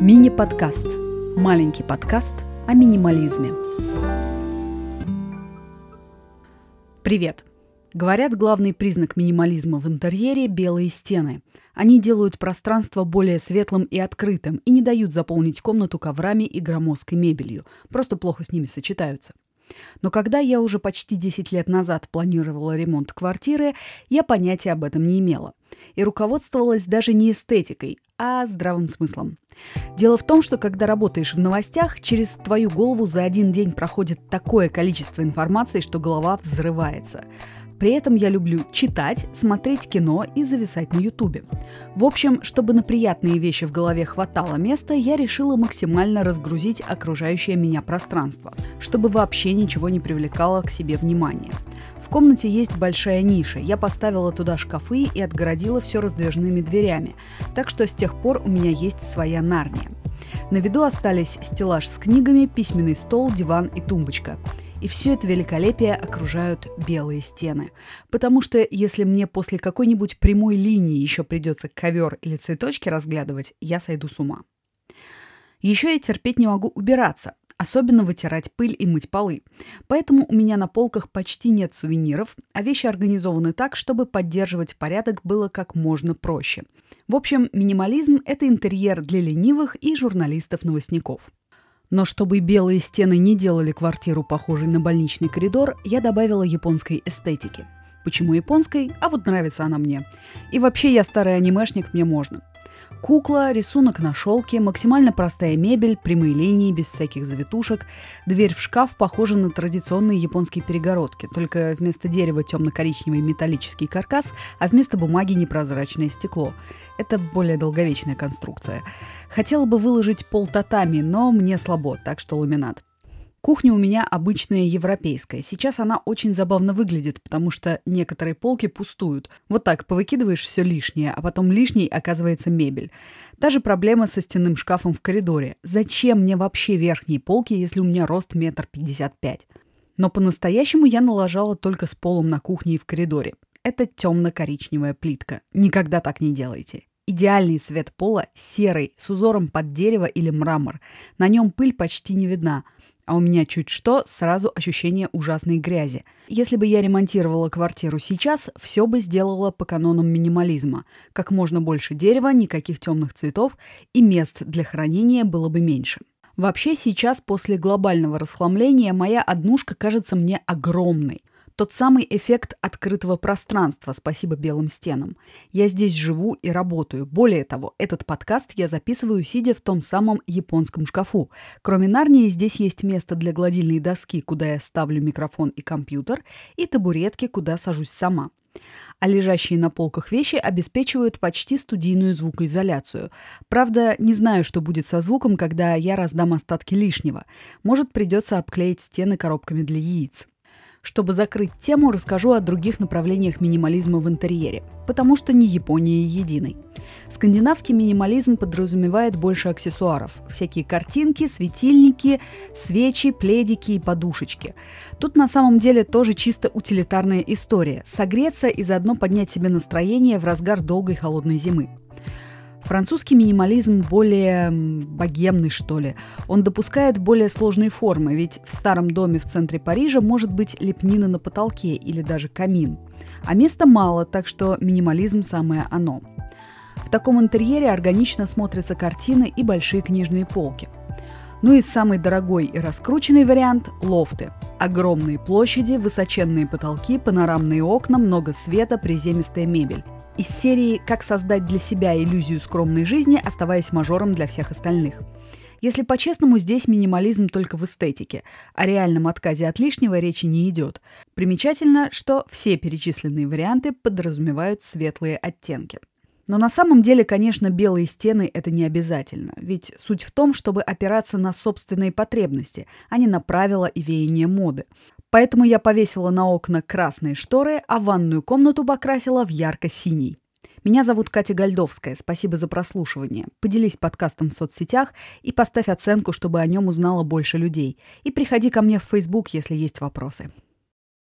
Мини-подкаст. Маленький подкаст о минимализме. Привет! Говорят, главный признак минимализма в интерьере – белые стены. Они делают пространство более светлым и открытым и не дают заполнить комнату коврами и громоздкой мебелью. Просто плохо с ними сочетаются. Но когда я уже почти 10 лет назад планировала ремонт квартиры, я понятия об этом не имела. И руководствовалась даже не эстетикой, а здравым смыслом. Дело в том, что когда работаешь в новостях, через твою голову за один день проходит такое количество информации, что голова взрывается. При этом я люблю читать, смотреть кино и зависать на Ютубе. В общем, чтобы на приятные вещи в голове хватало места, я решила максимально разгрузить окружающее меня пространство, чтобы вообще ничего не привлекало к себе внимания. В комнате есть большая ниша, я поставила туда шкафы и отгородила все раздвижными дверями, так что с тех пор у меня есть своя Нарния. На виду остались стеллаж с книгами, письменный стол, диван и тумбочка. И все это великолепие окружают белые стены. Потому что если мне после какой-нибудь прямой линии еще придется ковер или цветочки разглядывать, я сойду с ума. Еще я терпеть не могу убираться, особенно вытирать пыль и мыть полы. Поэтому у меня на полках почти нет сувениров, а вещи организованы так, чтобы поддерживать порядок было как можно проще. В общем, минимализм – это интерьер для ленивых и журналистов-новостников. Но чтобы белые стены не делали квартиру похожей на больничный коридор, я добавила японской эстетики. Почему японской? А вот нравится она мне. И вообще я старый анимешник, мне можно. Кукла, рисунок на шелке, максимально простая мебель, прямые линии, без всяких завитушек. Дверь в шкаф похожа на традиционные японские перегородки, только вместо дерева темно-коричневый металлический каркас, а вместо бумаги непрозрачное стекло. Это более долговечная конструкция. Хотела бы выложить пол татами, но мне слабо, так что ламинат. Кухня у меня обычная европейская. Сейчас она очень забавно выглядит, потому что некоторые полки пустуют. Вот так повыкидываешь все лишнее, а потом лишней оказывается мебель. Даже проблема со стенным шкафом в коридоре. Зачем мне вообще верхние полки, если у меня рост 1,55 м? Но по-настоящему я налажала только с полом на кухне и в коридоре. Это темно-коричневая плитка. Никогда так не делайте. Идеальный цвет пола – серый, с узором под дерево или мрамор. На нем пыль почти не видна. А у меня чуть что, сразу ощущение ужасной грязи. Если бы я ремонтировала квартиру сейчас, все бы сделала по канонам минимализма. Как можно больше дерева, никаких темных цветов, и мест для хранения было бы меньше. Вообще сейчас, после глобального расхламления, моя однушка кажется мне огромной. Тот самый эффект открытого пространства, спасибо белым стенам. Я здесь живу и работаю. Более того, этот подкаст я записываю, сидя в том самом японском шкафу. Кроме Нарнии, здесь есть место для гладильной доски, куда я ставлю микрофон и компьютер, и табуретки, куда сажусь сама. А лежащие на полках вещи обеспечивают почти студийную звукоизоляцию. Правда, не знаю, что будет со звуком, когда я раздам остатки лишнего. Может, придется обклеить стены коробками для яиц. Чтобы закрыть тему, расскажу о других направлениях минимализма в интерьере, потому что не Япония единой. Скандинавский минимализм подразумевает больше аксессуаров. Всякие картинки, светильники, свечи, пледики и подушечки. Тут на самом деле тоже чисто утилитарная история – согреться и заодно поднять себе настроение в разгар долгой холодной зимы. Французский минимализм более богемный, что ли. Он допускает более сложные формы, ведь в старом доме в центре Парижа может быть лепнина на потолке или даже камин. А места мало, так что минимализм самое оно. В таком интерьере органично смотрятся картины и большие книжные полки. Ну и самый дорогой и раскрученный вариант – лофты. Огромные площади, высоченные потолки, панорамные окна, много света, приземистая мебель. Из серии «Как создать для себя иллюзию скромной жизни, оставаясь мажором для всех остальных». Если по-честному, здесь минимализм только в эстетике. О реальном отказе от лишнего речи не идет. Примечательно, что все перечисленные варианты подразумевают светлые оттенки. Но на самом деле, конечно, белые стены – это не обязательно. Ведь суть в том, чтобы опираться на собственные потребности, а не на правила и веяния моды. Поэтому я повесила на окна красные шторы, а ванную комнату покрасила в ярко-синий. Меня зовут Катя Гальдовская, спасибо за прослушивание. Поделись подкастом в соцсетях и поставь оценку, чтобы о нем узнало больше людей. И приходи ко мне в Facebook, если есть вопросы.